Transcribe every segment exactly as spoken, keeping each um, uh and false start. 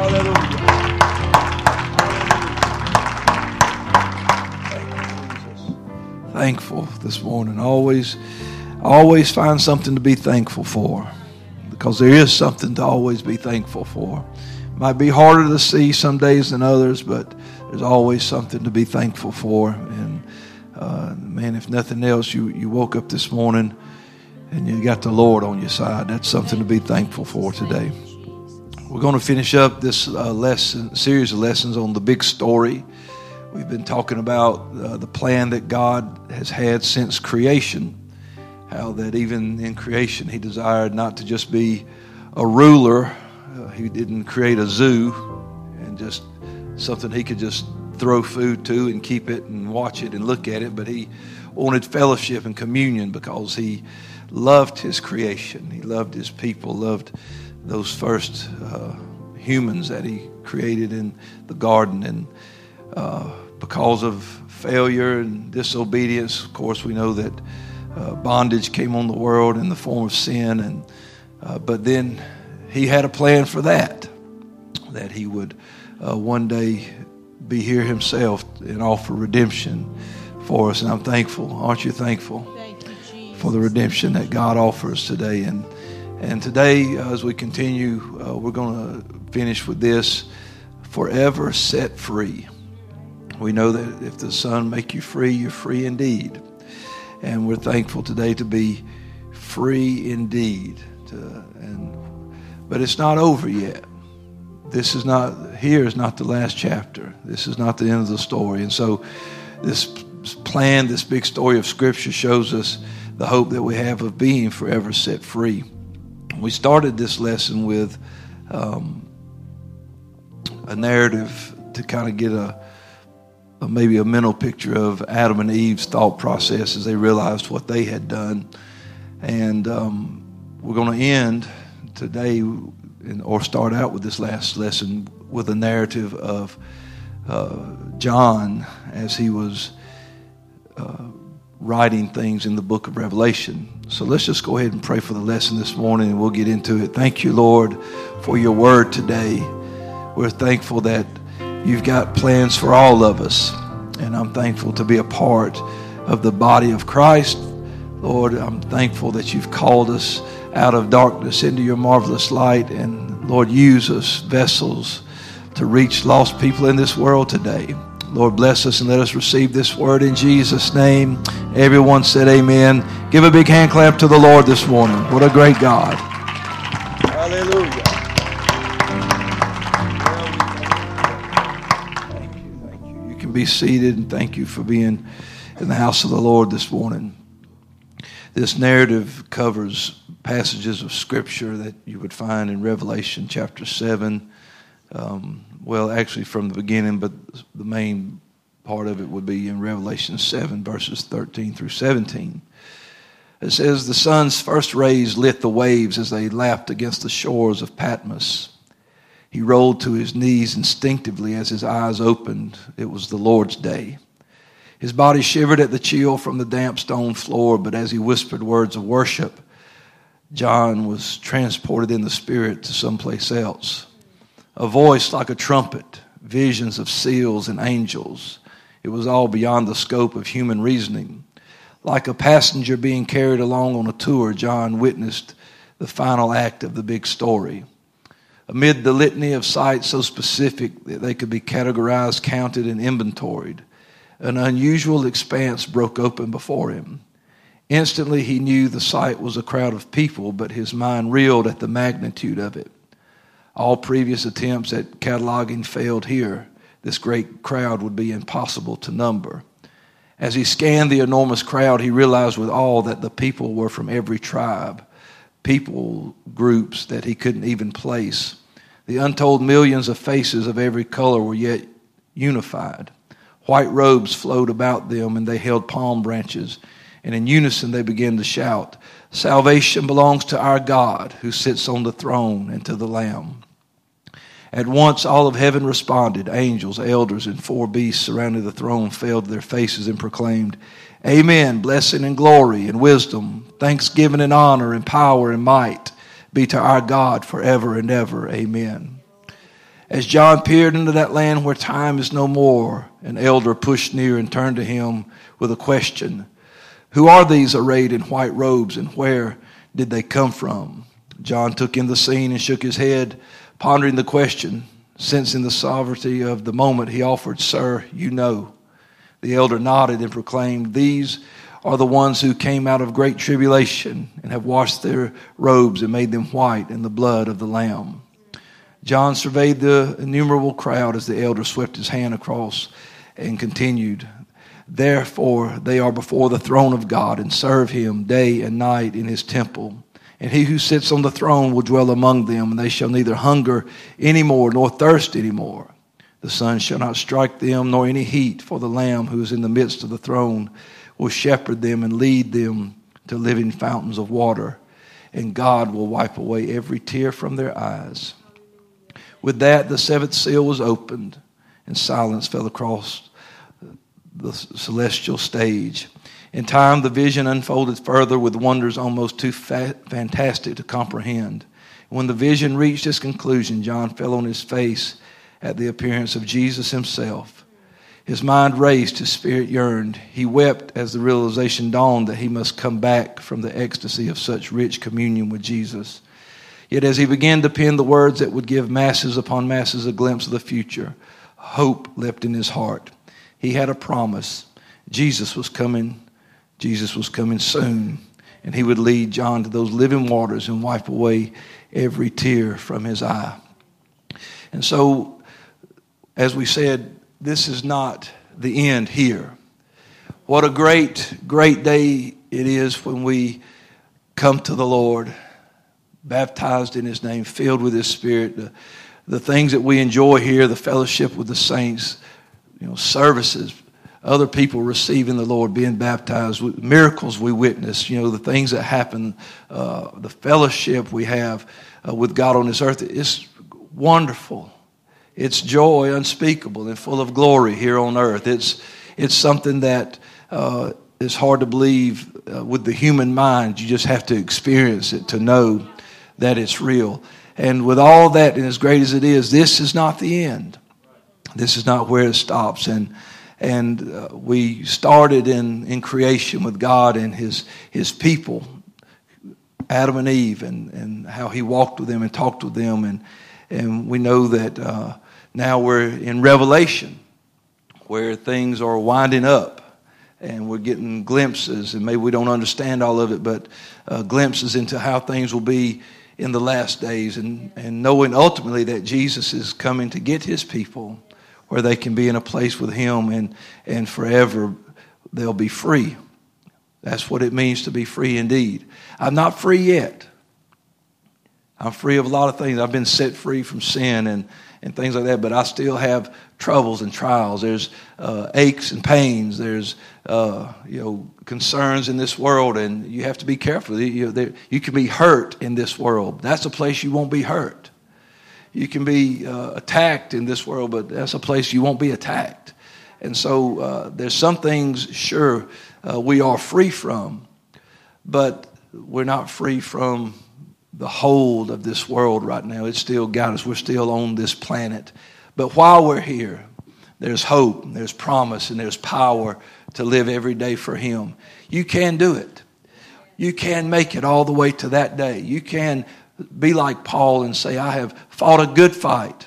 Hallelujah. Thankful this morning. Always, always find something to be thankful for, because there is something to always be thankful for. Might be harder to see some days than others, but there's always something to be thankful for. And uh, man, if nothing else, you, you woke up this morning and you got the Lord on your side. That's something to be thankful for today. We're going to finish up this uh, lesson, series of lessons on the big story. We've been talking about uh, the plan that God has had since creation, how that even in creation he desired not to just be a ruler. Uh, he didn't create a zoo and just something he could just throw food to and keep it and watch it and look at it, but he wanted fellowship and communion because he loved his creation. He loved his people, loved those first uh, humans that he created in the garden. And uh, because of failure and disobedience, of course, we know that uh, bondage came on the world in the form of sin. And uh, but then he had a plan for that, that he would uh, one day be here himself and offer redemption for us. And I'm thankful. Aren't you thankful? Thank you, Jesus, for the redemption that God offers today. And and today, uh, as we continue, uh, we're going to finish with this: forever set free. We know that if the Son make you free, you're free indeed. And we're thankful today to be free indeed. To, and but it's not over yet. This is not, here is not the last chapter. This is not the end of the story. And so this plan, this big story of Scripture shows us the hope that we have of being forever set free. We started this lesson with um, a narrative to kind of get a, a maybe a mental picture of Adam and Eve's thought process as they realized what they had done. And um, we're going to end today, and or start out with this last lesson with a narrative of uh, John as he was uh, writing things in the book of Revelation. So let's just go ahead and pray for the lesson this morning, and we'll get into it. Thank you, Lord, for your word today. We're thankful that you've got plans for all of us, and I'm thankful to be a part of the body of Christ. Lord, I'm thankful that you've called us out of darkness into your marvelous light. And Lord, use us vessels to reach lost people in this world today. Lord, bless us and let us receive this word in Jesus' name. Everyone said amen. Give a big hand clap to the Lord this morning. What a great God. Hallelujah. Thank you, thank you. You can be seated, and thank you for being in the house of the Lord this morning. This narrative covers passages of Scripture that you would find in Revelation chapter seven. Um, well, actually from the beginning, but the main part of it would be in Revelation seven, verses thirteen through seventeen. It says, "The sun's first rays lit the waves as they lapped against the shores of Patmos. He rolled to his knees instinctively as his eyes opened. It was the Lord's day. His body shivered at the chill from the damp stone floor, but as he whispered words of worship, John was transported in the spirit to someplace else. A voice like a trumpet, visions of seals and angels. It was all beyond the scope of human reasoning. Like a passenger being carried along on a tour, John witnessed the final act of the big story. Amid the litany of sights so specific that they could be categorized, counted, and inventoried, an unusual expanse broke open before him. Instantly he knew the sight was a crowd of people, but his mind reeled at the magnitude of it. All previous attempts at cataloging failed here. This great crowd would be impossible to number. As he scanned the enormous crowd, he realized with awe that the people were from every tribe, people groups that he couldn't even place. The untold millions of faces of every color were yet unified. White robes flowed about them, and they held palm branches, and in unison they began to shout, 'Salvation belongs to our God who sits on the throne and to the Lamb.' At once all of heaven responded. Angels, elders, and four beasts surrounding the throne fell to their faces and proclaimed, 'Amen, blessing and glory and wisdom, thanksgiving and honor and power and might be to our God forever and ever. Amen.' As John peered into that land where time is no more, an elder pushed near and turned to him with a question. Who are these arrayed in white robes, and where did they come from? John took in the scene and shook his head, pondering the question. Sensing the sovereignty of the moment, he offered, "Sir, you know." The elder nodded and proclaimed, "These are the ones who came out of great tribulation and have washed their robes and made them white in the blood of the Lamb." John surveyed the innumerable crowd as the elder swept his hand across and continued, "Therefore they are before the throne of God and serve him day and night in his temple. And he who sits on the throne will dwell among them, and they shall neither hunger any more nor thirst any more. The sun shall not strike them nor any heat, for the Lamb who is in the midst of the throne will shepherd them and lead them to living fountains of water, and God will wipe away every tear from their eyes." With that, the seventh seal was opened, and silence fell across the celestial stage. In time, the vision unfolded further with wonders almost too fat, fantastic to comprehend. When the vision reached its conclusion, John fell on his face at the appearance of Jesus himself. His mind raced, his spirit yearned. He wept as the realization dawned that he must come back from the ecstasy of such rich communion with Jesus. Yet as he began to pen the words that would give masses upon masses a glimpse of the future, hope leapt in his heart. He had a promise. Jesus was coming Jesus was coming soon, and he would lead John to those living waters and wipe away every tear from his eye. And so, as we said, this is not the end here. What a great, great day it is when we come to the Lord, baptized in his name, filled with his spirit. The, the things that we enjoy here, the fellowship with the saints, you know, services, other people receiving the Lord, being baptized, miracles we witness, you know, the things that happen, uh, the fellowship we have uh, with God on this earth. It's wonderful. It's joy unspeakable and full of glory here on earth. It's it's something that uh, is hard to believe uh, with the human mind. You just have to experience it to know that it's real. And with all that, and as great as it is, this is not the end. This is not where it stops. And And uh, we started in, in creation with God and his his people, Adam and Eve, and, and how he walked with them and talked with them. And, and we know that uh, now we're in Revelation, where things are winding up and we're getting glimpses. And maybe we don't understand all of it, but uh, glimpses into how things will be in the last days. And, and knowing ultimately that Jesus is coming to get his people, where they can be in a place with him, and, and forever they'll be free. That's what it means to be free indeed. I'm not free yet. I'm free of a lot of things. I've been set free from sin and, and things like that, but I still have troubles and trials. There's uh, aches and pains. There's uh, you know concerns in this world, and you have to be careful. You, know, there, you can be hurt in this world. That's a place you won't be hurt. You can be uh, attacked in this world, but that's a place you won't be attacked. And so uh, there's some things, sure, uh, we are free from, but we're not free from the hold of this world right now. It's still got us. We're still on this planet. But while we're here, there's hope, and there's promise, and there's power to live every day for him. You can do it. You can make it all the way to that day. You can be like Paul and say, "I have fought a good fight."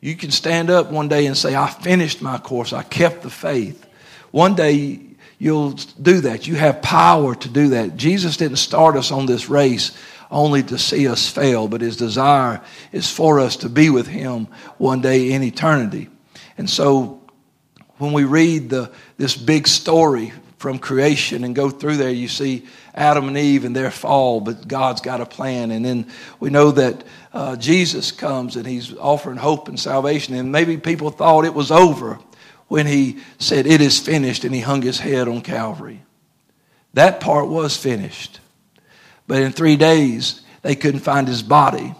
You can stand up one day and say, "I finished my course. I kept the faith." One day you'll do that. You have power to do that. Jesus didn't start us on this race only to see us fail, but his desire is for us to be with him one day in eternity. And so when we read the this big story from creation and go through there, you see Adam and Eve and their fall, but God's got a plan. And then we know that uh, Jesus comes and he's offering hope and salvation. And maybe people thought it was over when he said, "It is finished," and he hung his head on Calvary. That part was finished. But in three days, they couldn't find his body.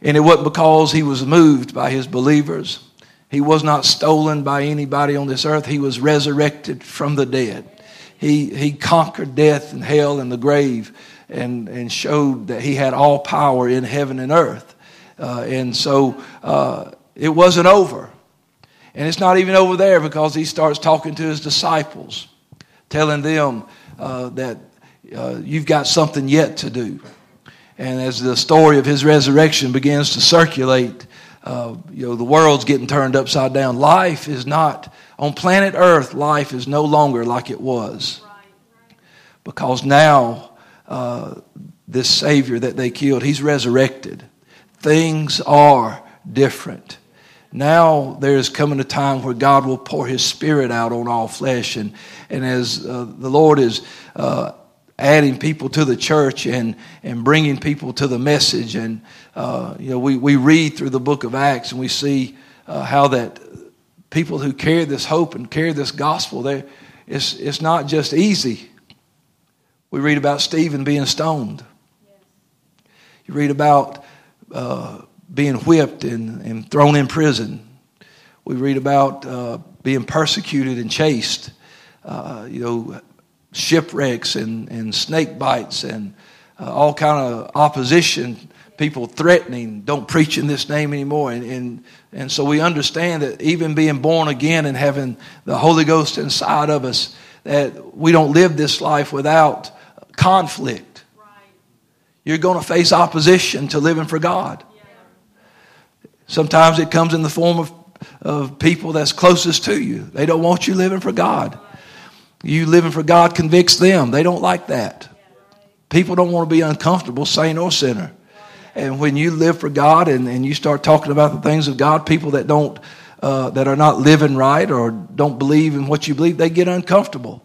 And it wasn't because he was moved by his believers. He was not stolen by anybody on this earth. He was resurrected from the dead. He he conquered death and hell and the grave, and, and showed that he had all power in heaven and earth. Uh, and so uh, it wasn't over. And it's not even over there, because he starts talking to his disciples, telling them uh, that uh, you've got something yet to do. And as the story of his resurrection begins to circulate, uh, you know, the world's getting turned upside down. Life is not, on planet Earth, life is no longer like it was. Because now, uh, this Savior that they killed, he's resurrected. Things are different. Now there is coming a time where God will pour his Spirit out on all flesh. And, and as uh, the Lord is uh, adding people to the church and, and bringing people to the message. And, uh, you know, we, we read through the book of Acts and we see uh, how that people who carry this hope and carry this gospel, they, it's, it's not just easy. We read about Stephen being stoned. You read about uh, being whipped and, and thrown in prison. We read about uh, being persecuted and chased, uh, you know, shipwrecks and, and snake bites and uh, all kind of opposition, people threatening, don't preach in this name anymore. And, and, and so we understand that even being born again and having the Holy Ghost inside of us, that we don't live this life without conflict. Right. You're going to face opposition to living for God. Yeah. Sometimes it comes in the form of, of people that's closest to you. They don't want you living for God. You living for God convicts them. They don't like that. People don't want to be uncomfortable, saint or sinner. And when you live for God and, and you start talking about the things of God, people that don't uh, that are not living right or don't believe in what you believe, they get uncomfortable.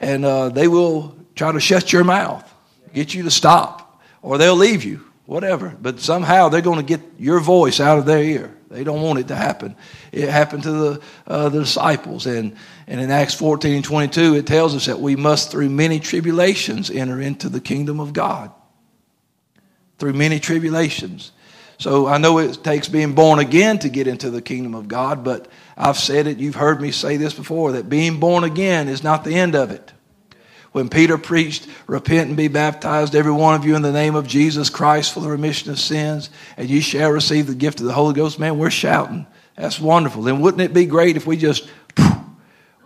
And uh, they will try to shut your mouth, get you to stop, or they'll leave you, whatever. But somehow they're going to get your voice out of their ear. They don't want it to happen. It happened to the, uh, the disciples. And, and in Acts fourteen and twenty-two, it tells us that we must, through many tribulations, enter into the kingdom of God. Through many tribulations. So I know it takes being born again to get into the kingdom of God, but I've said it, you've heard me say this before, that being born again is not the end of it. When Peter preached, repent and be baptized, every one of you in the name of Jesus Christ for the remission of sins, and you shall receive the gift of the Holy Ghost. Man, we're shouting. That's wonderful. And wouldn't it be great if we just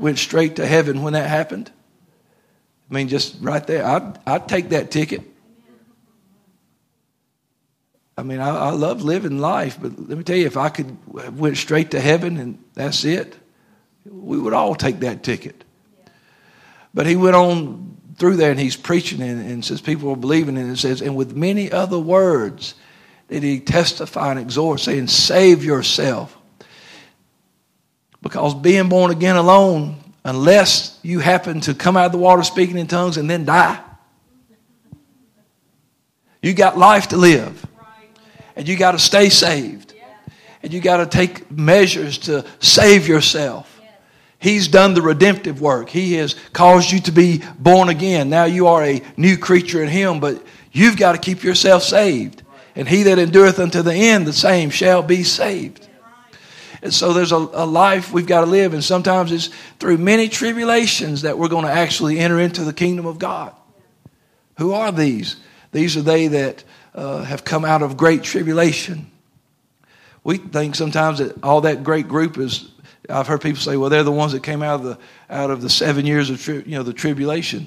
went straight to heaven when that happened? I mean, just right there. I'd, I'd take that ticket. I mean, I, I love living life, but let me tell you, if I could went straight to heaven and that's it, we would all take that ticket. But he went on through there and he's preaching and, and says people are believing, and it says, and with many other words did he testify and exhort, saying, save yourself. Because being born again alone, unless you happen to come out of the water speaking in tongues and then die, you got life to live. And you got to stay saved. And you got to take measures to save yourself. He's done the redemptive work. He has caused you to be born again. Now you are a new creature in him, but you've got to keep yourself saved. And he that endureth unto the end, the same shall be saved. And so there's a, a life we've got to live. And sometimes it's through many tribulations that we're going to actually enter into the kingdom of God. Who are these? These are they that uh, have come out of great tribulation. We think sometimes that all that great group is... I've heard people say, well, they're the ones that came out of the out of the seven years of tri- you know the tribulation.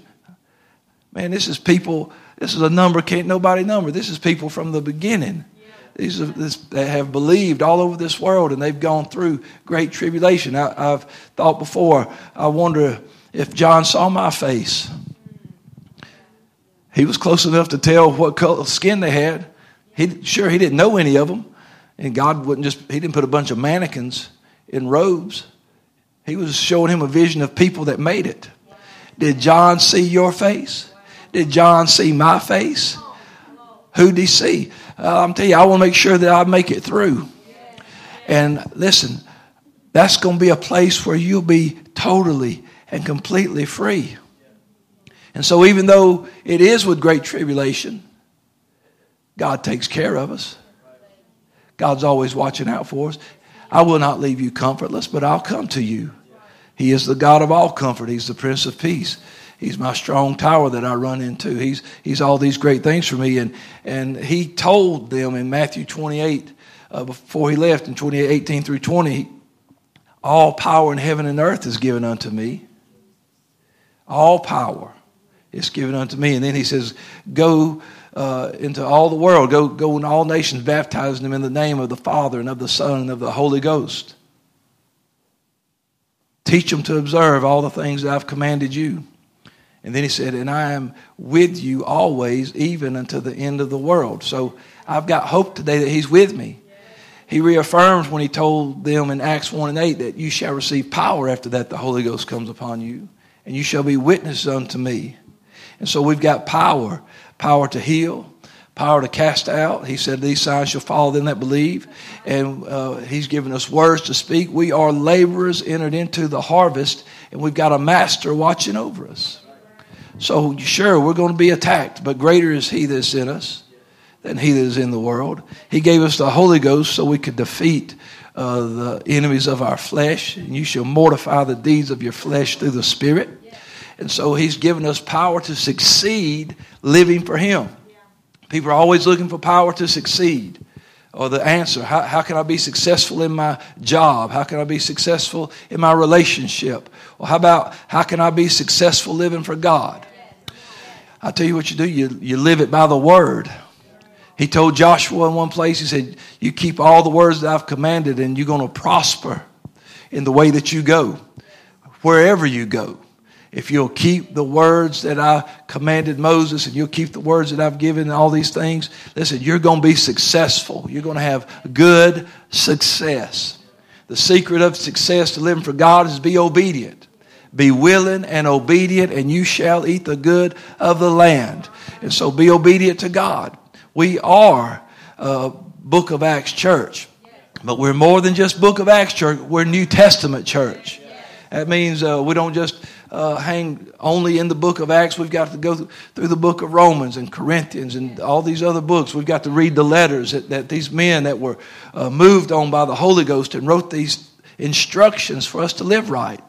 Man, this is people, this is a number can't nobody number. This is people from the beginning. Yeah. These are this, that have believed all over this world, and they've gone through great tribulation. I, I've thought before, I wonder if John saw my face. He was close enough to tell what color skin they had. He sure, he didn't know any of them. And God wouldn't just, he didn't put a bunch of mannequins in robes. He was showing him a vision of people that made it. Did John see your face? Did John see my face? Who did he see? Uh, I'm telling you, I want to make sure that I make it through. And listen, that's going to be a place where you'll be totally and completely free. And so even though it is with great tribulation, God takes care of us. God's always watching out for us. I will not leave you comfortless, but I'll come to you. He is the God of all comfort. He's the Prince of Peace. He's my strong tower that I run into. He's he's all these great things for me. And and he told them in Matthew twenty-eight, uh, before he left, in twenty-eight, eighteen through twenty, all power in heaven and earth is given unto me. All power is given unto me. And then he says, go uh, into all the world. Go, go into all nations, baptizing them in the name of the Father and of the Son and of the Holy Ghost. Teach them to observe all the things that I've commanded you. And then he said, and I am with you always, even unto the end of the world. So I've got hope today that he's with me. He reaffirms when he told them in Acts one and eight that you shall receive power after that the Holy Ghost comes upon you, and you shall be witnesses unto me. And so we've got power, power to heal, power to cast out. He said, these signs shall follow them that believe. And uh, he's given us words to speak. We are laborers entered into the harvest, and we've got a master watching over us. So sure, we're going to be attacked, but greater is he that's in us than he that is in the world. He gave us the Holy Ghost so we could defeat uh, the enemies of our flesh. And you shall mortify the deeds of your flesh through the Spirit. And so he's given us power to succeed living for him. People are always looking for power to succeed, or the answer. How, how can I be successful in my job? How can I be successful in my relationship? Well, how about how can I be successful living for God? I'll tell you what you do. You, you live it by the word. He told Joshua in one place, he said, you keep all the words that I've commanded and you're going to prosper in the way that you go, wherever you go. If you'll keep the words that I commanded Moses and you'll keep the words that I've given and all these things, listen, you're going to be successful. You're going to have good success. The secret of success to living for God is be obedient. Be willing and obedient, and you shall eat the good of the land. And so be obedient to God. We are a Book of Acts church, but we're more than just Book of Acts church. We're New Testament church. That means uh, we don't just uh, hang only in the book of Acts. We've got to go th- through the book of Romans and Corinthians and all these other books. We've got to read the letters that, that these men that were uh, moved on by the Holy Ghost and wrote these instructions for us to live right.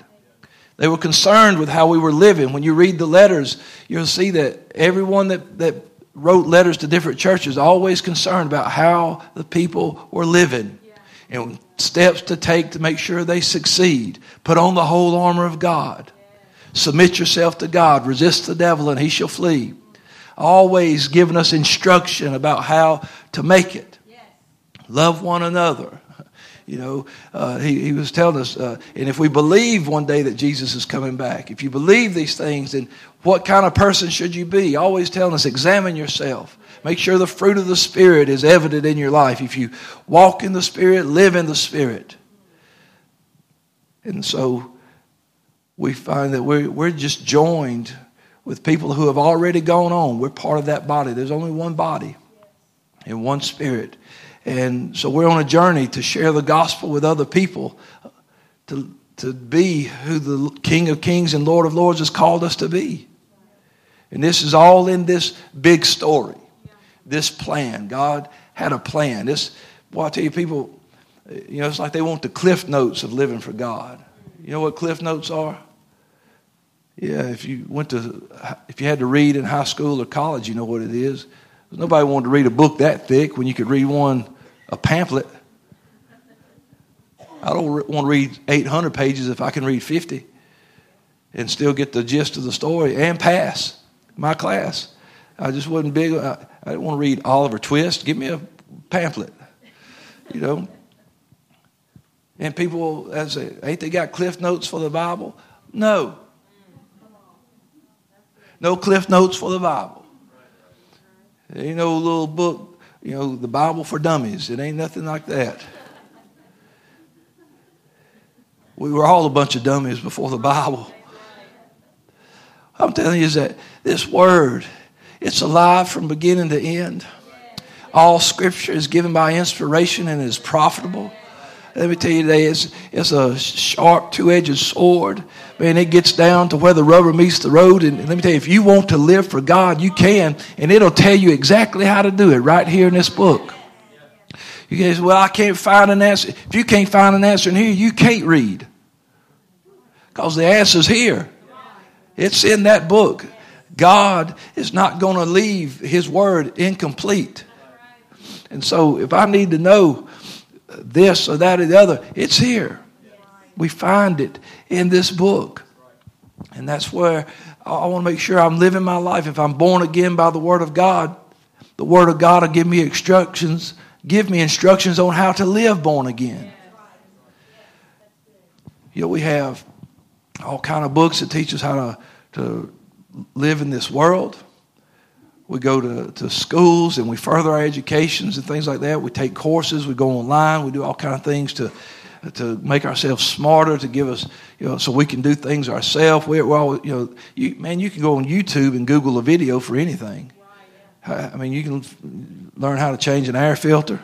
They were concerned with how we were living. When you read the letters, you'll see that everyone that, that wrote letters to different churches always concerned about how the people were living. And steps to take to make sure they succeed. Put on the whole armor of God. Submit yourself to God. Resist the devil and he shall flee. Always giving us instruction about how to make it. Yes. Love one another. You know, uh, he, he was telling us, uh, and if we believe one day that Jesus is coming back, if you believe these things, then what kind of person should you be? Always telling us, examine yourself. Make sure the fruit of the Spirit is evident in your life. If you walk in the Spirit, live in the Spirit. And so we find that we're, we're just joined with people who have already gone on. We're part of that body. There's only one body and one Spirit. And so we're on a journey to share the gospel with other people, to, to be who the King of Kings and Lord of Lords has called us to be. And this is all in this big story. This plan. God had a plan. This, well, I tell you, people, you know, it's like they want the Cliff Notes of living for God. You know what Cliff Notes are? Yeah, if you went to, if you had to read in high school or college, you know what it is. Nobody wanted to read a book that thick when you could read one, a pamphlet. I don't want to read eight hundred pages if I can read fifty and still get the gist of the story and pass my class. I just wasn't big. I, I didn't want to read Oliver Twist. Give me a pamphlet, you know. And people, I say, ain't they got Cliff Notes for the Bible? No. No Cliff Notes for the Bible. There ain't no little book, you know, the Bible for dummies. It ain't nothing like that. We were all a bunch of dummies before the Bible. I'm telling you is that this word, it's alive from beginning to end. All scripture is given by inspiration and is profitable. Let me tell you today, it's, it's a sharp two-edged sword. Man, it gets down to where the rubber meets the road. And let me tell you, if you want to live for God, you can. And it'll tell you exactly how to do it right here in this book. You guys, well, I can't find an answer. If you can't find an answer in here, you can't read. Because the answer's here. It's in that book. God is not going to leave his word incomplete. And so if I need to know this or that or the other, it's here. We find it in this book. And that's where I want to make sure I'm living my life. If I'm born again by the word of God, the word of God will give me instructions, give me instructions on how to live born again. You know, we have all kind of books that teach us how to, to live in this world. We go to, to schools and we further our educations and things like that. We take courses, we go online, we do all kind of things to to make ourselves smarter, to give us, you know, so we can do things ourselves. We're, we're always, you know, you, man, you can go on YouTube and Google a video for anything. I mean, you can learn how to change an air filter.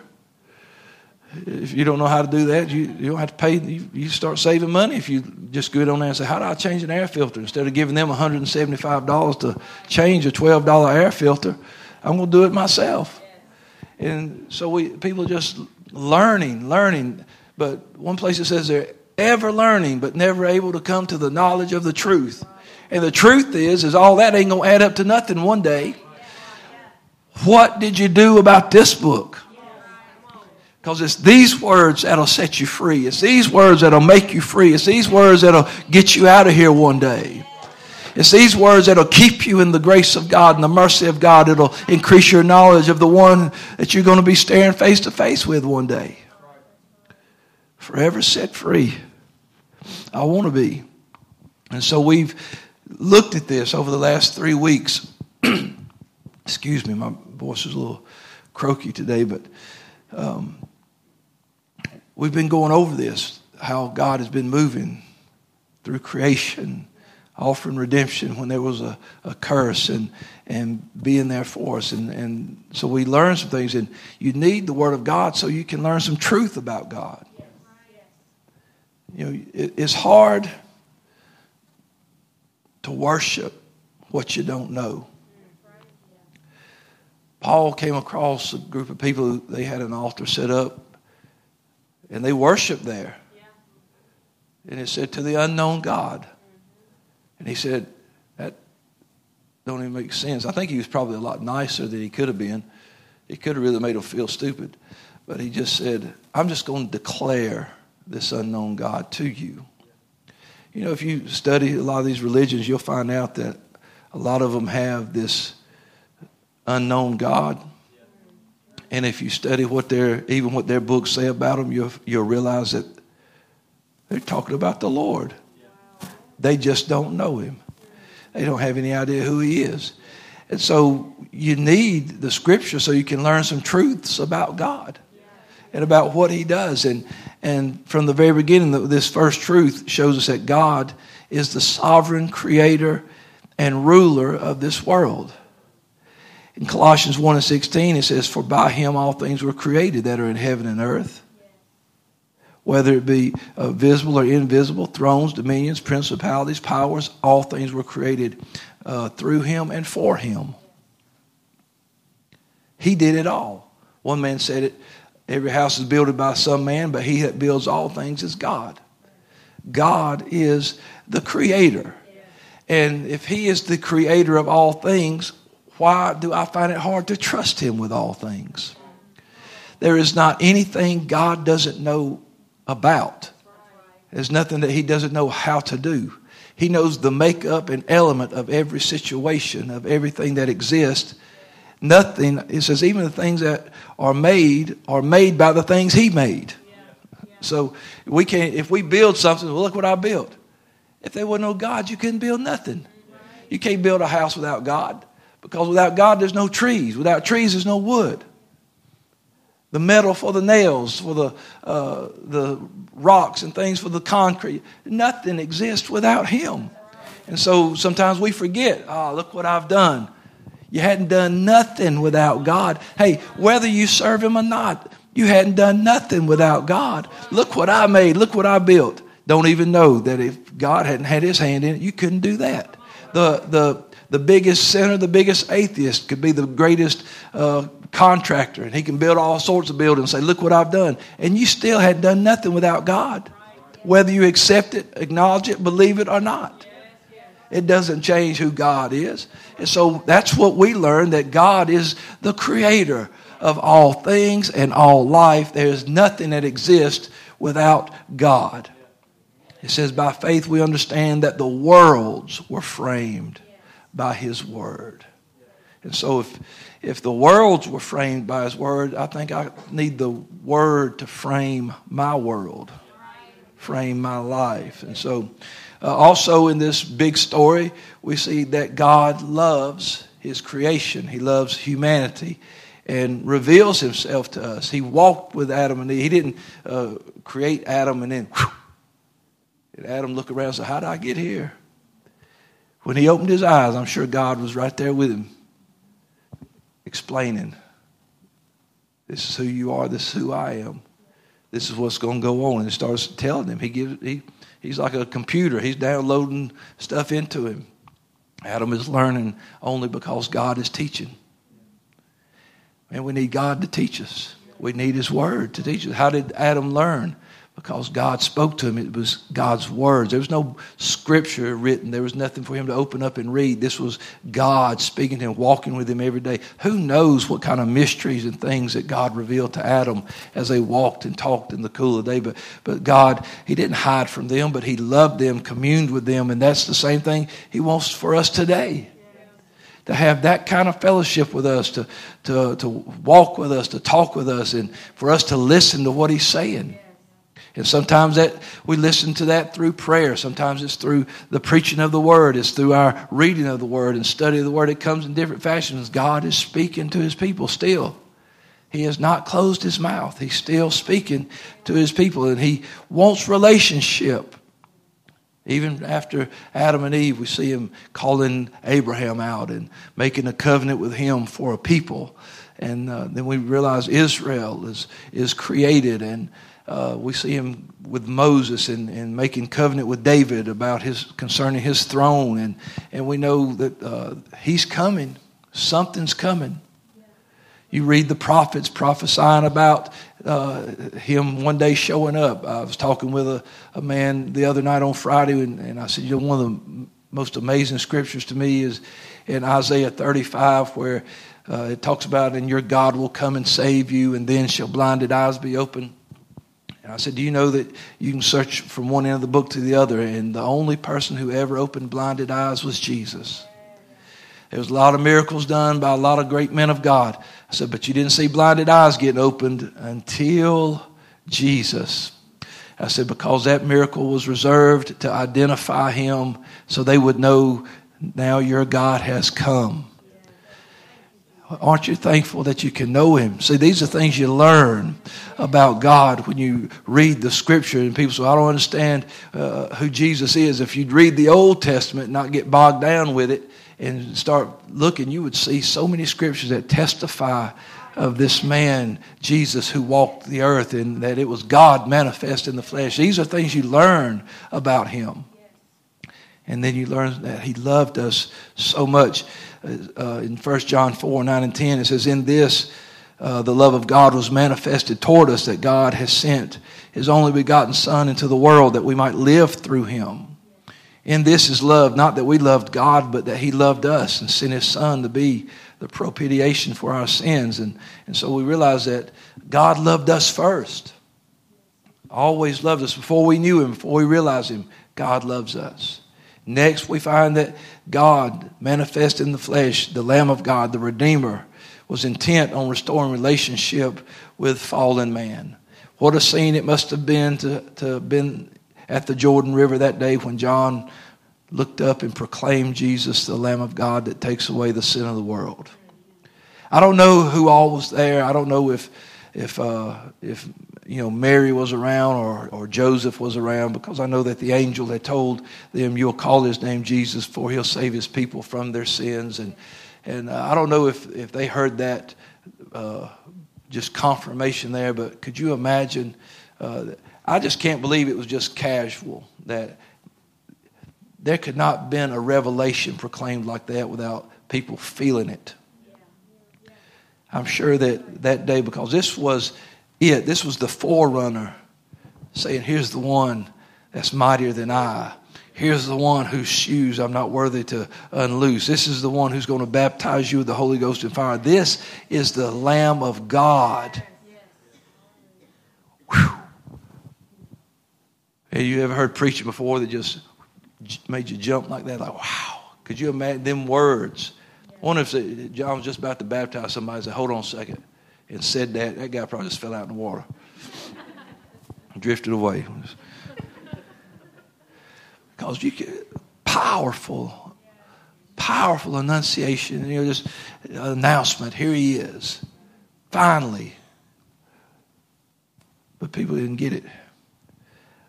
If you don't know how to do that, you, you don't have to pay. You, you start saving money if you just go down there and say, how do I change an air filter? Instead of giving them one hundred seventy-five dollars to change a twelve dollars air filter, I'm going to do it myself. And so we people are just learning, learning. But one place it says they're ever learning but never able to come to the knowledge of the truth. And the truth is, is all that ain't going to add up to nothing one day. What did you do about this book? Because it's these words that'll set you free. It's these words that'll make you free. It's these words that'll get you out of here one day. It's these words that'll keep you in the grace of God and the mercy of God. It'll increase your knowledge of the one that you're going to be staring face to face with one day. Forever set free. I want to be. And so we've looked at this over the last three weeks. Excuse me, my voice is a little croaky today, but um, we've been going over this, how God has been moving through creation, offering redemption when there was a, a curse and, and being there for us. And, and so we learn some things, and you need the Word of God so you can learn some truth about God. You know, it, it's hard to worship what you don't know. Paul came across a group of people who they had an altar set up, and they worshiped there. And it said, to the unknown God. And he said, that don't even make sense. I think he was probably a lot nicer than he could have been. It could have really made him feel stupid. But he just said, I'm just going to declare this unknown God to you. You know, if you study a lot of these religions, you'll find out that a lot of them have this unknown God. And if you study what their even what their books say about them, you'll, you'll realize that they're talking about the Lord. They just don't know him. They don't have any idea who he is. And so you need the scripture so you can learn some truths about God and about what he does. And and from the very beginning, this first truth shows us that God is the sovereign creator and ruler of this world. In Colossians one and sixteen, it says, for by him all things were created that are in heaven and earth, whether it be uh, visible or invisible, thrones, dominions, principalities, powers, all things were created uh, through him and for him. He did it all. One man said it, every house is built by some man, but he that builds all things is God. God is the creator. And if he is the creator of all things, why do I find it hard to trust him with all things? There is not anything God doesn't know about. There's nothing that he doesn't know how to do. He knows the makeup and element of every situation, of everything that exists. Nothing, it says even the things that are made are made by the things he made. So we can't, if we build something, well, look what I built. If there were no God, you couldn't build nothing. You can't build a house without God. Because without God, there's no trees. Without trees, there's no wood. The metal for the nails, for the uh, the rocks and things for the concrete. Nothing exists without him. And so sometimes we forget, oh, look what I've done. You hadn't done nothing without God. Hey, whether you serve him or not, you hadn't done nothing without God. Look what I made. Look what I built. Don't even know that if God hadn't had his hand in it, you couldn't do that. The the... The biggest sinner, the biggest atheist could be the greatest uh, contractor, and he can build all sorts of buildings and say, look what I've done. And you still had done nothing without God, whether you accept it, acknowledge it, believe it or not. It doesn't change who God is. And so that's what we learn, that God is the creator of all things and all life. There's nothing that exists without God. It says, by faith we understand that the worlds were framed by his word. And so if if the worlds were framed by his word, I think I need the word to frame my world, frame my life. And so uh, also in this big story, we see that God loves his creation. He loves humanity and reveals himself to us. He walked with Adam and Eve. He didn't uh, create Adam and then whew, and Adam looked around and said, how did I get here? When he opened his eyes, I'm sure God was right there with him, explaining, this is who you are, this is who I am, this is what's going to go on. And he starts telling him. He gives, he, he's like a computer. He's downloading stuff into him. Adam is learning only because God is teaching. And we need God to teach us. We need his word to teach us. How did Adam learn? Because God spoke to him. It was God's words. There was no scripture written. There was nothing for him to open up and read. This was God speaking to him, walking with him every day. Who knows what kind of mysteries and things that God revealed to Adam as they walked and talked in the cool of the day. But, but God, he didn't hide from them, but he loved them, communed with them. And that's the same thing he wants for us today. To have that kind of fellowship with us, to, to, to walk with us, to talk with us, and for us to listen to what he's saying. And sometimes that we listen to that through prayer. Sometimes it's through the preaching of the word. It's through our reading of the word and study of the word. It comes in different fashions. God is speaking to his people still. He has not closed his mouth. He's still speaking to his people. And he wants relationship. Even after Adam and Eve, we see him calling Abraham out and making a covenant with him for a people. And uh, then we realize Israel is, is created, and Uh, we see him with Moses and, and making covenant with David about his concerning his throne. And, and we know that uh, he's coming. Something's coming. You read the prophets prophesying about uh, him one day showing up. I was talking with a, a man the other night on Friday, and, and I said, you know, one of the most amazing scriptures to me is in Isaiah thirty-five, where uh, it talks about, and your God will come and save you, and then shall blinded eyes be opened. And I said, do you know that you can search from one end of the book to the other, and the only person who ever opened blinded eyes was Jesus. There was a lot of miracles done by a lot of great men of God. I said, but you didn't see blinded eyes getting opened until Jesus. I said, because that miracle was reserved to identify him so they would know, now your God has come. Aren't you thankful that you can know him? See, these are things you learn about God when you read the scripture. And people say, I don't understand uh, who Jesus is. If you'd read the Old Testament and not get bogged down with it and start looking, you would see so many scriptures that testify of this man, Jesus, who walked the earth, and that it was God manifest in the flesh. These are things you learn about him. And then you learn that he loved us so much. Uh, in First John four, nine and ten, it says, in this, uh, the love of God was manifested toward us, that God has sent his only begotten Son into the world that we might live through him. In this is love, not that we loved God, but that he loved us and sent his Son to be the propitiation for our sins. And, and so we realize that God loved us first. Always loved us before we knew him, before we realized him. God loves us. Next, we find that God, manifest in the flesh, the Lamb of God, the Redeemer, was intent on restoring relationship with fallen man. What a scene it must have been to, to have been at the Jordan River that day when John looked up and proclaimed Jesus, the Lamb of God that takes away the sin of the world. I don't know who all was there. I don't know if if uh, if. you know, Mary was around, or, or Joseph was around, because I know that the angel had told them, you'll call his name Jesus, for he'll save his people from their sins. And and uh, I don't know if, if they heard that uh, just confirmation there, but could you imagine? Uh, I just can't believe it was just casual, that there could not have been a revelation proclaimed like that without people feeling it. I'm sure that that day, because this was... Yeah, this was the forerunner saying, here's the one that's mightier than I. Here's the one whose shoes I'm not worthy to unloose. This is the one who's going to baptize you with the Holy Ghost and fire. This is the Lamb of God. Whew. Have you ever heard preaching before that just made you jump like that? Like, wow. Could you imagine them words? I wonder if they, John was just about to baptize somebody and said, hold on a second, and said that. That guy probably just fell out in the water. Drifted away. Because you get powerful, powerful enunciation, you know, just announcement. Here he is, finally. But people didn't get it.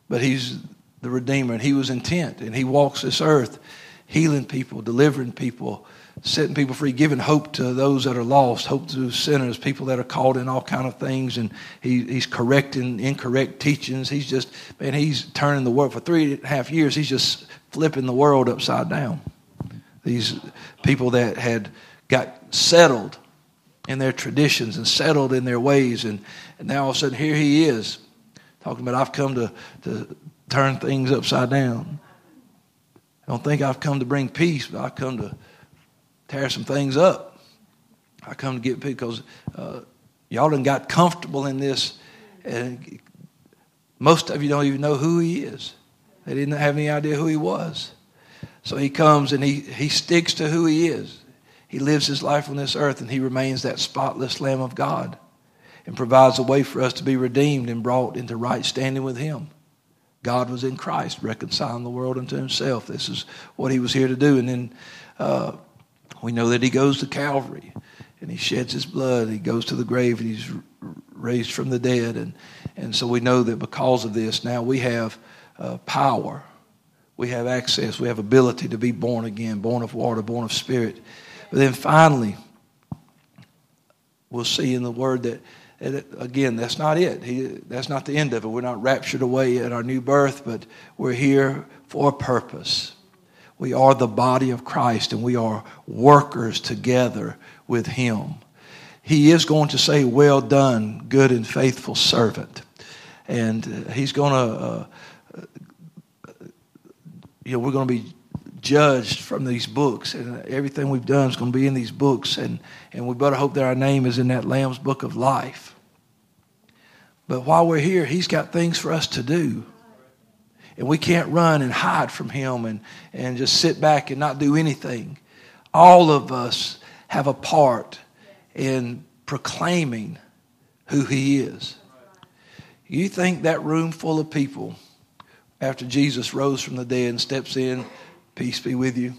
But he's the Redeemer, and he was intent, and he walks this earth, healing people, delivering people, setting people free, giving hope to those that are lost, hope to sinners, people that are caught in all kind of things, and he, he's correcting incorrect teachings. He's just, man, he's turning the world. For three and a half years, he's just flipping the world upside down. These people that had got settled in their traditions and settled in their ways, and, and now all of a sudden here he is, talking about I've come to, to turn things upside down. I don't think I've come to bring peace, but I've come to tear some things up. I come to get people because uh, y'all done got comfortable in this, and most of you don't even know who he is. They didn't have any idea who he was. So he comes and he, he sticks to who he is. He lives his life on this earth, and he remains that spotless Lamb of God and provides a way for us to be redeemed and brought into right standing with him. God was in Christ, reconciling the world unto himself. This is what he was here to do. And then uh, we know that he goes to Calvary, and he sheds his blood. He goes to the grave, and he's raised from the dead. And, and so we know that because of this, now we have uh, power. We have access. We have ability to be born again, born of water, born of spirit. But then finally, we'll see in the Word that, and again, that's not it. He, that's not the end of it. We're not raptured away at our new birth, but we're here for a purpose. We are the body of Christ, and we are workers together with him. He is going to say, well done, good and faithful servant. And he's going to, uh, you know, we're going to be judged from these books, and everything we've done is going to be in these books, and, and we better hope that our name is in that Lamb's Book of Life. But while we're here, he's got things for us to do, and we can't run and hide from him and, and just sit back and not do anything. All of us have a part in proclaiming who he is. You think that room full of people, after Jesus rose from the dead and steps in, peace be with you.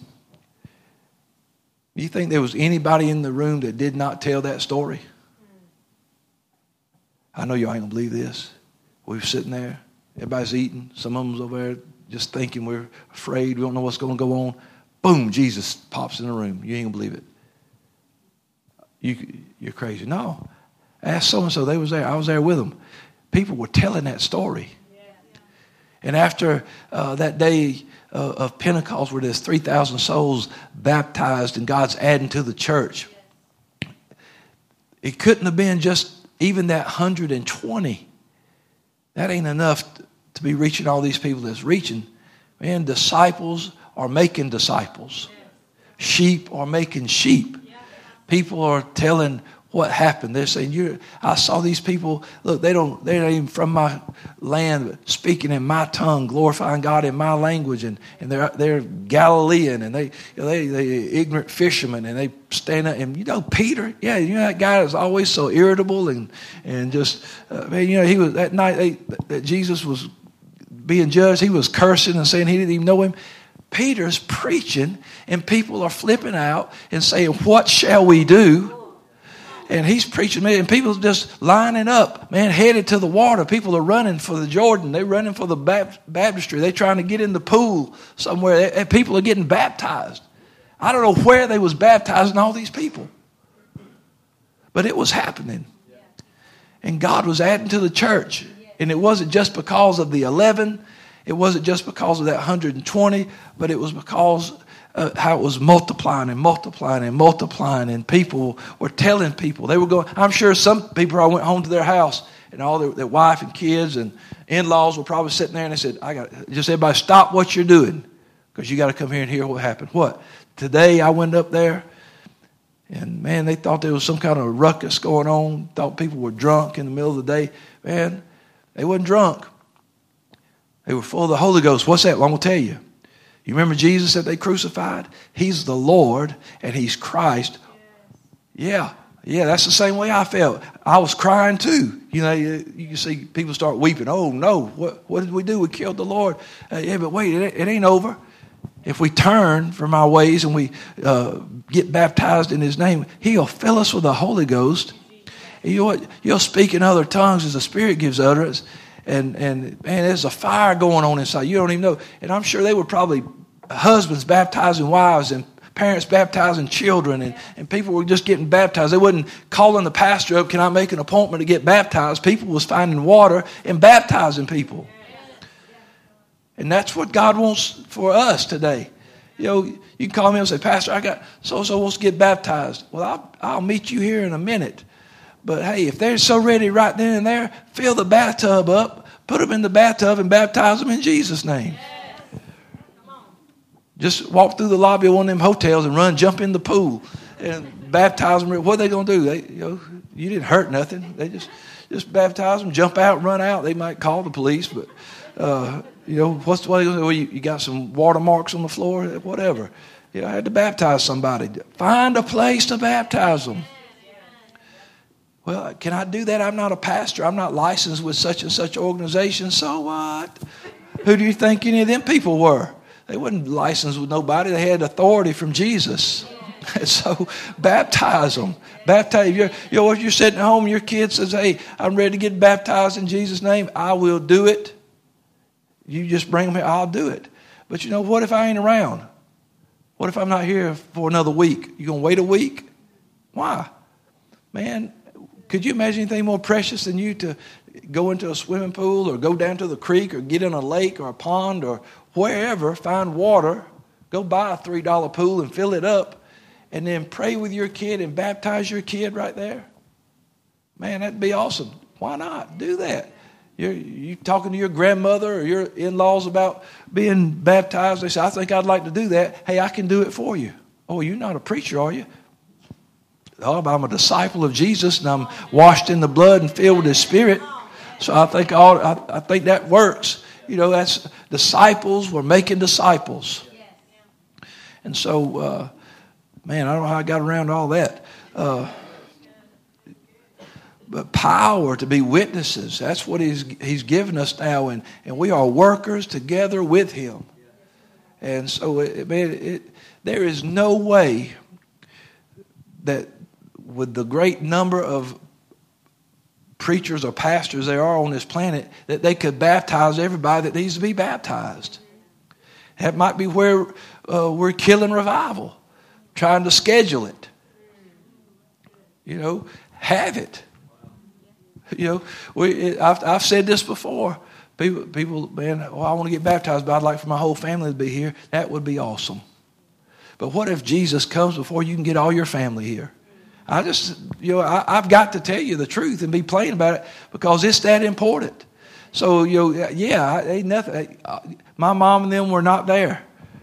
Do you think there was anybody in the room that did not tell that story? I know y'all ain't going to believe this. We were sitting there. Everybody's eating. Some of them's over there just thinking we're afraid. We don't know what's going to go on. Boom, Jesus pops in the room. You ain't going to believe it. You, you're crazy. No. Ask so-and-so. They was there. I was there with them. People were telling that story. And after uh, that day of Pentecost, where there's three thousand souls baptized and God's adding to the church, it couldn't have been just even that one hundred twenty. That ain't enough to be reaching all these people that's reaching. Man, disciples are making disciples. Sheep are making sheep. People are telling what happened. They're saying, You're, I saw these people, look, they don't, they're not even from my land, but speaking in my tongue, glorifying God in my language, and, and they're they're Galilean, and they you know, they they ignorant fishermen, and they stand up, and you know Peter, yeah, you know that guy is always so irritable, and and just uh, man, you know he was that night they, that Jesus was being judged, he was cursing and saying he didn't even know him. Peter's preaching, and people are flipping out and saying, "What shall we do?" And he's preaching, and people just lining up, man, headed to the water. People are running for the Jordan. They're running for the baptistry. They're trying to get in the pool somewhere. And people are getting baptized. I don't know where they was baptizing all these people. But it was happening. And God was adding to the church. And it wasn't just because of the eleven. It wasn't just because of that one hundred twenty. But it was because Uh, how it was multiplying and multiplying and multiplying, and people were telling people. They were going, I'm sure some people probably went home to their house, and all their, their wife and kids and in-laws were probably sitting there, and they said, I got just everybody stop what you're doing. because you got to come here and hear what happened. What? Today I went up there, and man, they thought there was some kind of ruckus going on, thought people were drunk in the middle of the day. Man, they wasn't drunk. They were full of the Holy Ghost. What's that? Well, I'm going to tell you. You remember Jesus that they crucified? He's the Lord, and he's Christ. Yeah, yeah, that's the same way I felt. I was crying too. You know, you, you see people start weeping. Oh, no, what, what did we do? We killed the Lord. Uh, yeah, but wait, it, it ain't over. If we turn from our ways and we uh, get baptized in his name, he'll fill us with the Holy Ghost. And you know what? You'll speak in other tongues as the Spirit gives utterance. And, and man, there's a fire going on inside. You don't even know. And I'm sure they were probably husbands baptizing wives and parents baptizing children. And, and people were just getting baptized. They wasn't calling the pastor up, can I make an appointment to get baptized? People was finding water and baptizing people. And that's what God wants for us today. You know, you can call me and say, Pastor, I got so-and-so wants to get baptized. Well, I'll, I'll meet you here in a minute. But, hey, if they're so ready right then and there, fill the bathtub up, put them in the bathtub, and baptize them in Jesus' name. Yes. Come on. Just walk through the lobby of one of them hotels and run, jump in the pool, and baptize them. What are they going to do? They, you know, you didn't hurt nothing. They just, just baptize them, jump out, run out. They might call the police, but, uh, you know, what's what are they going to do? Well, you, you got some watermarks on the floor, whatever. You know, I had to baptize somebody. Find a place to baptize them. Well, can I do that? I'm not a pastor. I'm not licensed with such and such organization. So what? Who do you think any of them people were? They wasn't licensed with nobody. They had authority from Jesus. And so baptize them. Baptize. You're, you know, if you're sitting at home, your kid says, hey, I'm ready to get baptized in Jesus' name. I will do it. You just bring them here. I'll do it. But you know, what if I ain't around? What if I'm not here for another week? You going to wait a week? Why? Man, could you imagine anything more precious than you to go into a swimming pool or go down to the creek or get in a lake or a pond or wherever, find water, go buy a three dollar pool and fill it up, and then pray with your kid and baptize your kid right there? Man, that'd be awesome. Why not do that? You're, you're talking to your grandmother or your in-laws about being baptized. They say, I think I'd like to do that. Hey, I can do it for you. Oh, you're not a preacher, are you? Oh, I'm a disciple of Jesus, and I'm washed in the blood and filled with his Spirit. So I think all I, I think that works. You know, that's disciples. We're making disciples. And so, uh, man, I don't know how I got around all that. Uh, but power to be witnesses. That's what he's he's given us now, and, and we are workers together with him. And so, it, man, it, there is no way that with the great number of preachers or pastors there are on this planet, that they could baptize everybody that needs to be baptized. That might be where uh, we're killing revival, trying to schedule it. You know, have it. You know, we, I've, I've said this before. People, people, man, well, I want to get baptized, but I'd like for my whole family to be here. That would be awesome. But what if Jesus comes before you can get all your family here? I just, you know, I, I've got to tell you the truth and be plain about it because it's that important. So, you know, yeah, ain't nothing. My mom and them were not there.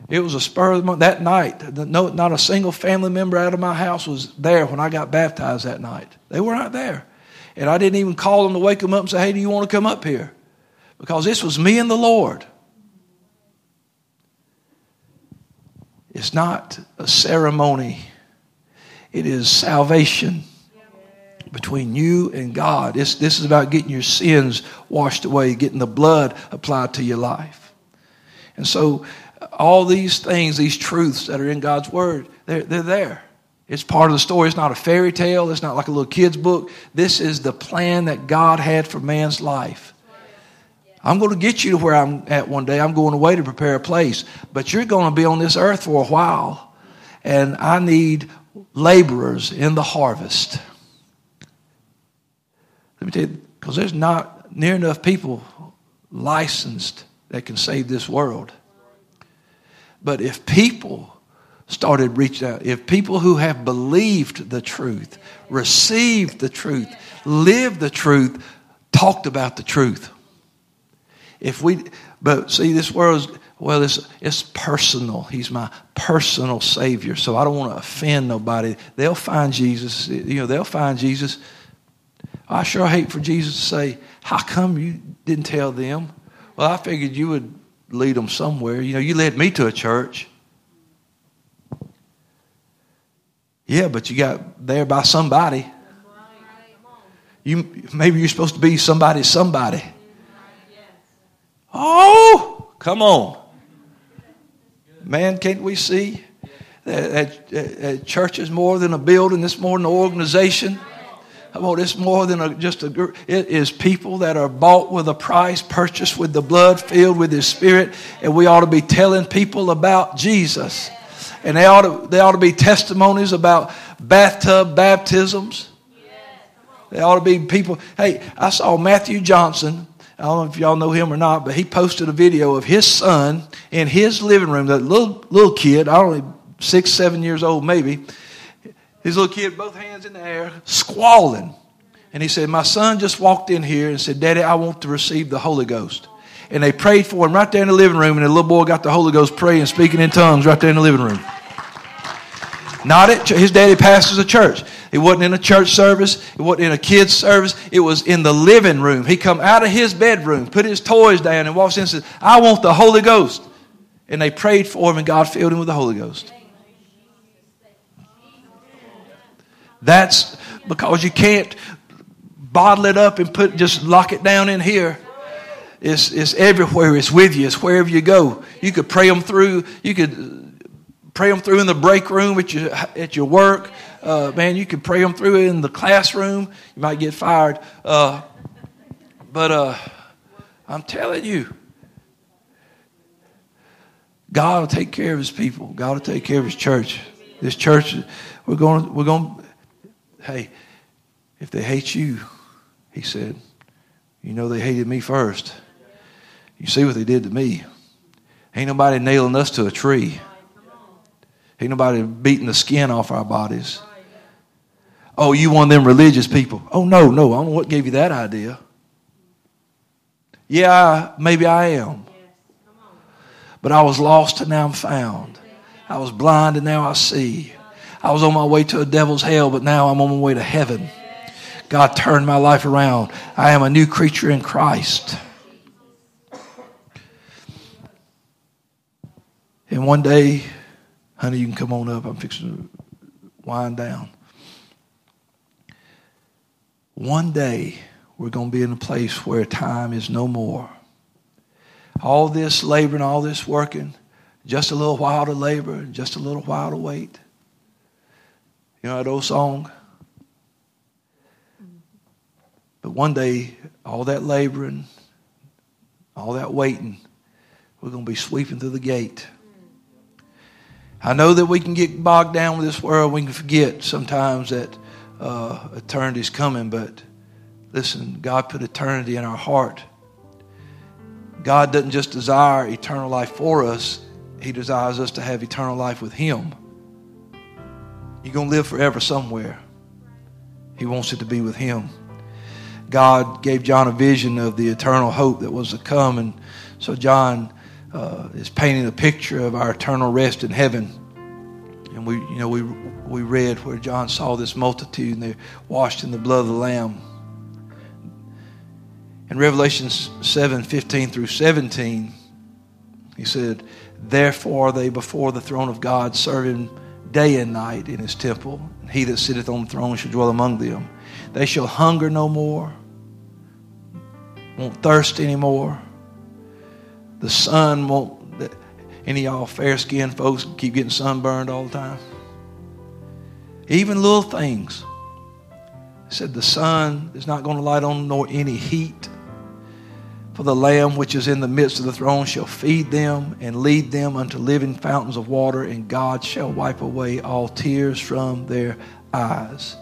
It was a spur of the moment that night. No, not a single family member out of my house was there when I got baptized that night. They were not there, and I didn't even call them to wake them up and say, "Hey, do you want to come up here?" Because this was me and the Lord. It's not a ceremony. It is salvation between you and God. It's, this is about getting your sins washed away, getting the blood applied to your life. And so all these things, these truths that are in God's word, they're, they're there. It's part of the story. It's not a fairy tale. It's not like a little kid's book. This is the plan that God had for man's life. I'm going to get you to where I'm at one day. I'm going away to prepare a place. But you're going to be on this earth for a while. And I need laborers in the harvest. Let me tell you, because there's not near enough people licensed that can save this world. But if people started reaching out, if people who have believed the truth, received the truth, lived the truth, talked about the truth, If we, but see, this world's, well, it's, it's personal. He's my personal Savior, so I don't want to offend nobody. They'll find Jesus. You know, they'll find Jesus. I sure hate for Jesus to say, how come you didn't tell them? Well, I figured you would lead them somewhere. You know, you led me to a church. Yeah, but you got there by somebody. You maybe you're supposed to be somebody's somebody. Oh, come on. Man, can't we see that, that, that church is more than a building? It's more than an organization. Come on, it's more than a, just a group. It is people that are bought with a price, purchased with the blood, filled with His Spirit, and we ought to be telling people about Jesus. And they ought to, they ought to be testimonies about bathtub baptisms. They ought to be people. Hey, I saw Matthew Johnson. I don't know if y'all know him or not, but he posted a video of his son in his living room. That little little kid, I don't know, six, seven years old maybe. His little kid, both hands in the air, squalling. And he said, my son just walked in here and said, Daddy, I want to receive the Holy Ghost. And they prayed for him right there in the living room, and the little boy got the Holy Ghost praying, speaking in tongues right there in the living room. Not at church. His daddy pastors a church. It wasn't in a church service. It wasn't in a kid's service. It was in the living room. He come out of his bedroom, put his toys down, and walks in and says, I want the Holy Ghost. And they prayed for him, and God filled him with the Holy Ghost. That's because you can't bottle it up and put just lock it down in here. It's, it's everywhere. It's with you. It's wherever you go. You could pray them through. You could... Pray them through in the break room at your at your work. Uh, man, you can pray them through in the classroom. You might get fired. Uh, but uh, I'm telling you, God will take care of His people. God will take care of His church. This church, we're going, we're going. Hey, if they hate you, He said, you know they hated me first. You see what they did to me. Ain't nobody nailing us to a tree. Ain't nobody beating the skin off our bodies. Oh, you one of them religious people. Oh, no, no. I don't know what gave you that idea. Yeah, maybe I am. But I was lost and now I'm found. I was blind and now I see. I was on my way to a devil's hell, but now I'm on my way to heaven. God turned my life around. I am a new creature in Christ. And one day... Honey, you can come on up. I'm fixing to wind down. One day, we're going to be in a place where time is no more. All this laboring, all this working, just a little while to labor, just a little while to wait. You know that old song? But one day, all that laboring, all that waiting, we're going to be sweeping through the gate. I know that we can get bogged down with this world. We can forget sometimes that uh, eternity's coming. But listen, God put eternity in our heart. God doesn't just desire eternal life for us. He desires us to have eternal life with Him. You're going to live forever somewhere. He wants it to be with Him. God gave John a vision of the eternal hope that was to come. And so John... Uh, is painting a picture of our eternal rest in heaven. And we, you know, we we read where John saw this multitude and they're washed in the blood of the Lamb. In Revelation seven fifteen through seventeen, he said, therefore they before the throne of God serve Him day and night in His temple, and He that sitteth on the throne shall dwell among them. They shall hunger no more, won't thirst any more. The sun won't, any of y'all fair-skinned folks keep getting sunburned all the time. Even little things. It said the sun is not going to light on nor any heat. For the Lamb which is in the midst of the throne shall feed them and lead them unto living fountains of water, and God shall wipe away all tears from their eyes.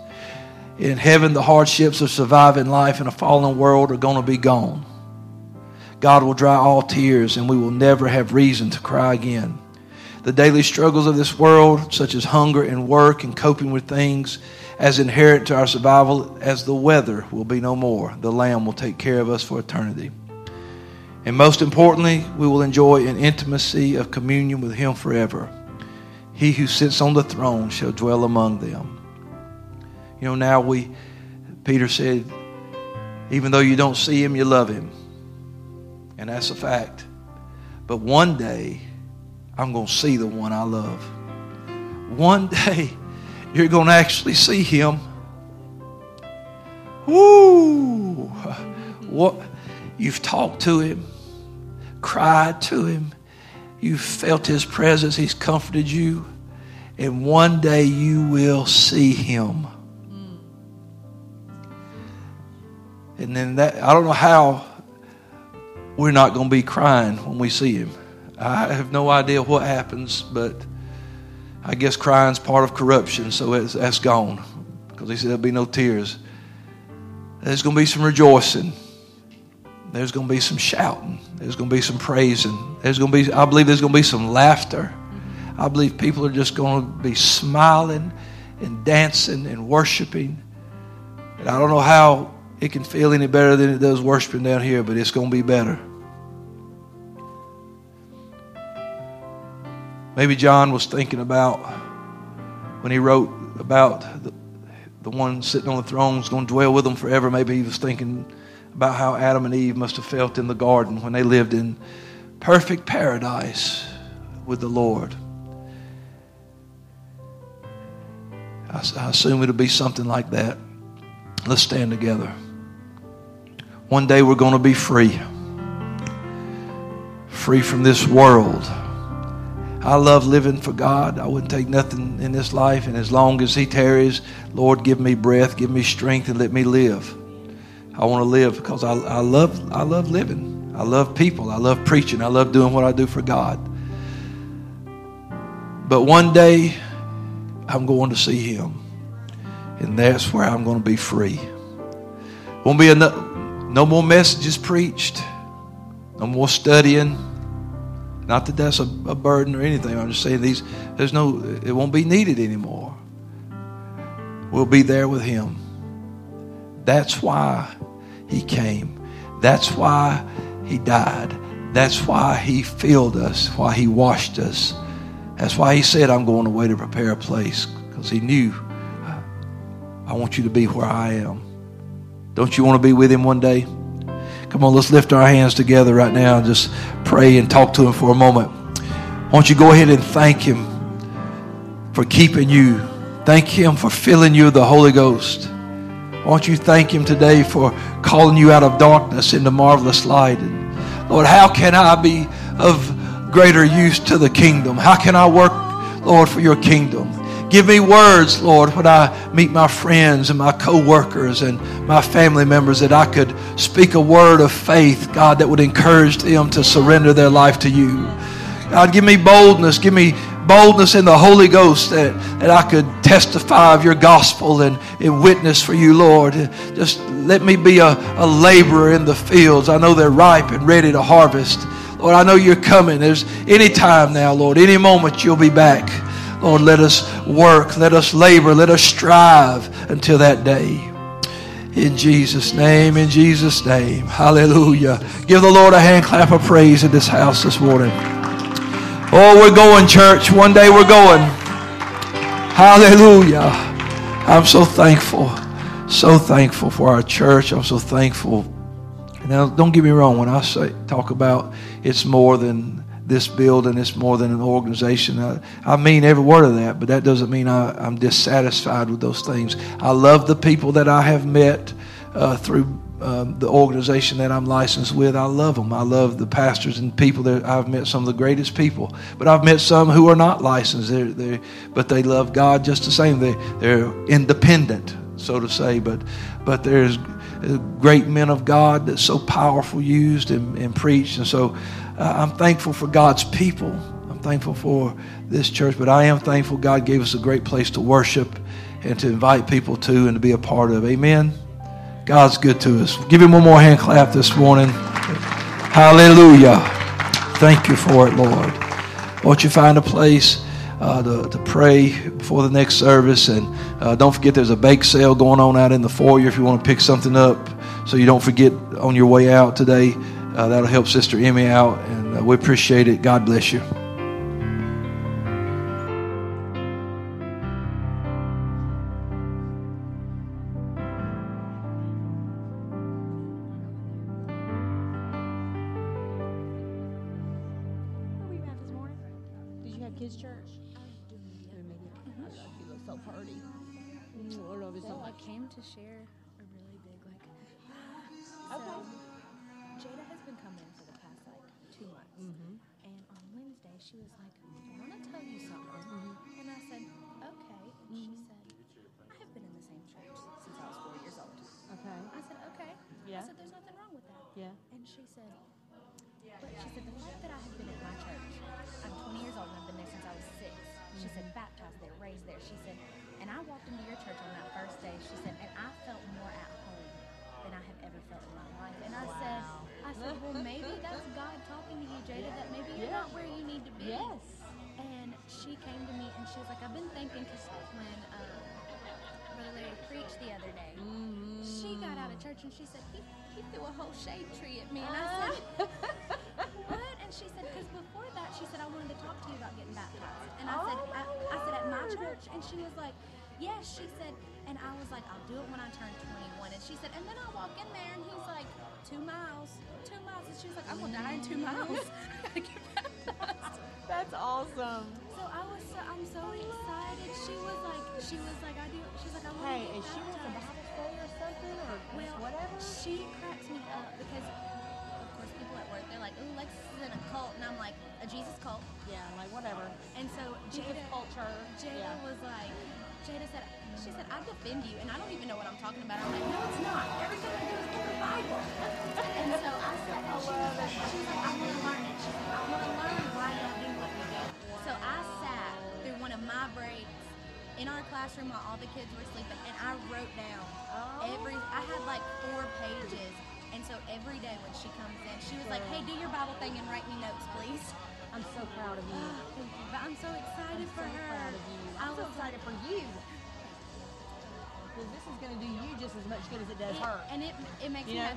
In heaven, the hardships of surviving life in a fallen world are going to be gone. God will dry all tears, and we will never have reason to cry again. The daily struggles of this world, such as hunger and work and coping with things as inherent to our survival as the weather, will be no more. The Lamb will take care of us for eternity. And most importantly, we will enjoy an intimacy of communion with him forever. He who sits on the throne shall dwell among them. You know, now we, Peter said, even though you don't see him, you love him. And that's a fact. But one day, I'm going to see the one I love. One day, you're going to actually see him. Woo! What? You've talked to him, cried to him. You've felt his presence. He's comforted you. And one day you will see him. And then that, I don't know how we're not going to be crying when we see him. I have no idea what happens, but I guess crying's part of corruption, so it's, that's gone. Because he said there'll be no tears. There's going to be some rejoicing. There's going to be some shouting. There's going to be some praising. There's going to be, I believe there's going to be some laughter. I believe people are just going to be smiling and dancing and worshiping. And I don't know how it can feel any better than it does worshiping down here, but it's going to be better. Maybe John was thinking about when he wrote about the, the one sitting on the throne is going to dwell with them forever. Maybe he was thinking about how Adam and Eve must have felt in the garden when they lived in perfect paradise with the Lord. I, I assume it'll be something like that. Let's stand together. One day we're going to be free. Free from this world. I love living for God. I wouldn't take nothing in this life. And as long as he tarries, Lord, give me breath, give me strength, and let me live. I want to live because I, I love I love living. I love people. I love preaching. I love doing what I do for God. But one day, I'm going to see him. And that's where I'm going to be free. Won't be enough. No more messages preached. No more studying. Not that that's a, a burden or anything. I'm just saying these. There's no. It won't be needed anymore. We'll be there with him. That's why he came. That's why he died. That's why he filled us. Why he washed us. That's why he said, "I'm going away to prepare a place," because he knew, I want you to be where I am. Don't you want to be with him one day? Come on, let's lift our hands together right now and just pray and talk to him for a moment. Won't you go ahead and thank him for keeping you. Thank him for filling you with the Holy Ghost. Won't you thank him today for calling you out of darkness into marvelous light. And Lord, how can I be of greater use to the kingdom? How can I work, Lord, for your kingdom? Give me words, Lord, when I meet my friends and my co-workers and my family members, that I could speak a word of faith, God, that would encourage them to surrender their life to you. God, give me boldness. Give me boldness in the Holy Ghost that, that I could testify of your gospel and, and witness for you, Lord. Just let me be a, a laborer in the fields. I know they're ripe and ready to harvest. Lord, I know you're coming. There's any time now, Lord, any moment you'll be back. Lord, let us work, let us labor, let us strive until that day. In Jesus' name, in Jesus' name. Hallelujah. Give the Lord a hand clap of praise in this house this morning. Oh, we're going, church. One day we're going. Hallelujah. I'm so thankful, so thankful for our church. I'm so thankful. Now, don't get me wrong. When I say talk about it's more than this building, it's more than an organization. I, I mean every word of that, but that doesn't mean I, I'm dissatisfied with those things. I love the people that I have met uh, through um, the organization that I'm licensed with. I love them. I love the pastors and people that I've met, some of the greatest people. But I've met some who are not licensed, they're, they're, but they love God just the same. They, they're independent, so to say, but but there's great men of God that's so powerful used and, and preached. And so uh, I'm thankful for God's people. I'm thankful for this church, but I am thankful God gave us a great place to worship and to invite people to and to be a part of. Amen. God's good to us. Give him one more hand clap this morning. Hallelujah. Thank you for it, Lord. Won't you find a place Uh, to, to pray before the next service. And uh, don't forget there's a bake sale going on out in the foyer if you want to pick something up so you don't forget on your way out today. Uh, that'll help Sister Emmy out, and uh, we appreciate it. God bless you.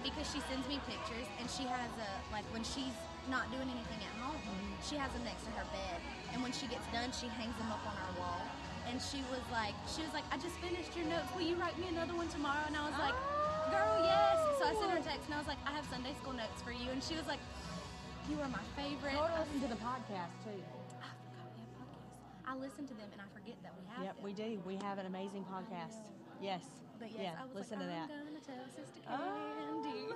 Because she sends me pictures, and she has a, like, when she's not doing anything at home, mm-hmm. she has them next to her bed, and when she gets done, she hangs them up on our wall. And she was like, she was like, I just finished your notes. Will you write me another one tomorrow? And I was like, oh. Girl, yes. So I sent her a text, and I was like, I have Sunday school notes for you. And she was like, you are my favorite. Go to listen to the podcast too. I forgot we have podcasts. I listen to them, and I forget that we have. Yep, them. We do. We have an amazing podcast. Yes. But yes, yeah, I was listen like, to I'm that. Going to tell Sister Karen.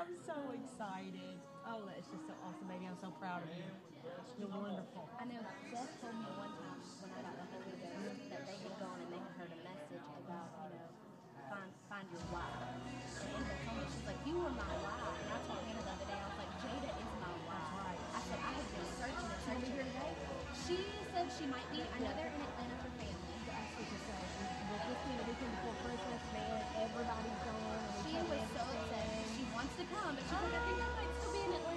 I'm so excited. Oh, that's just so awesome, baby. I'm so proud of you. You're wonderful. I know Seth told me one time when I got the Holy Ghost that they had gone and they had heard a message about, you know, find, find your why. And Angel told me, she's like, you are my why. And I told Hannah the other day, I was like, Jada is my why. I said, I have been searching and searching her today. She said she might be. I know they're in Atlanta for family. That's what she said. We're just in the weekend before Christmas, man. Everybody's gone. She was so upset. Wants to come, but she's like, I think I might still be in it.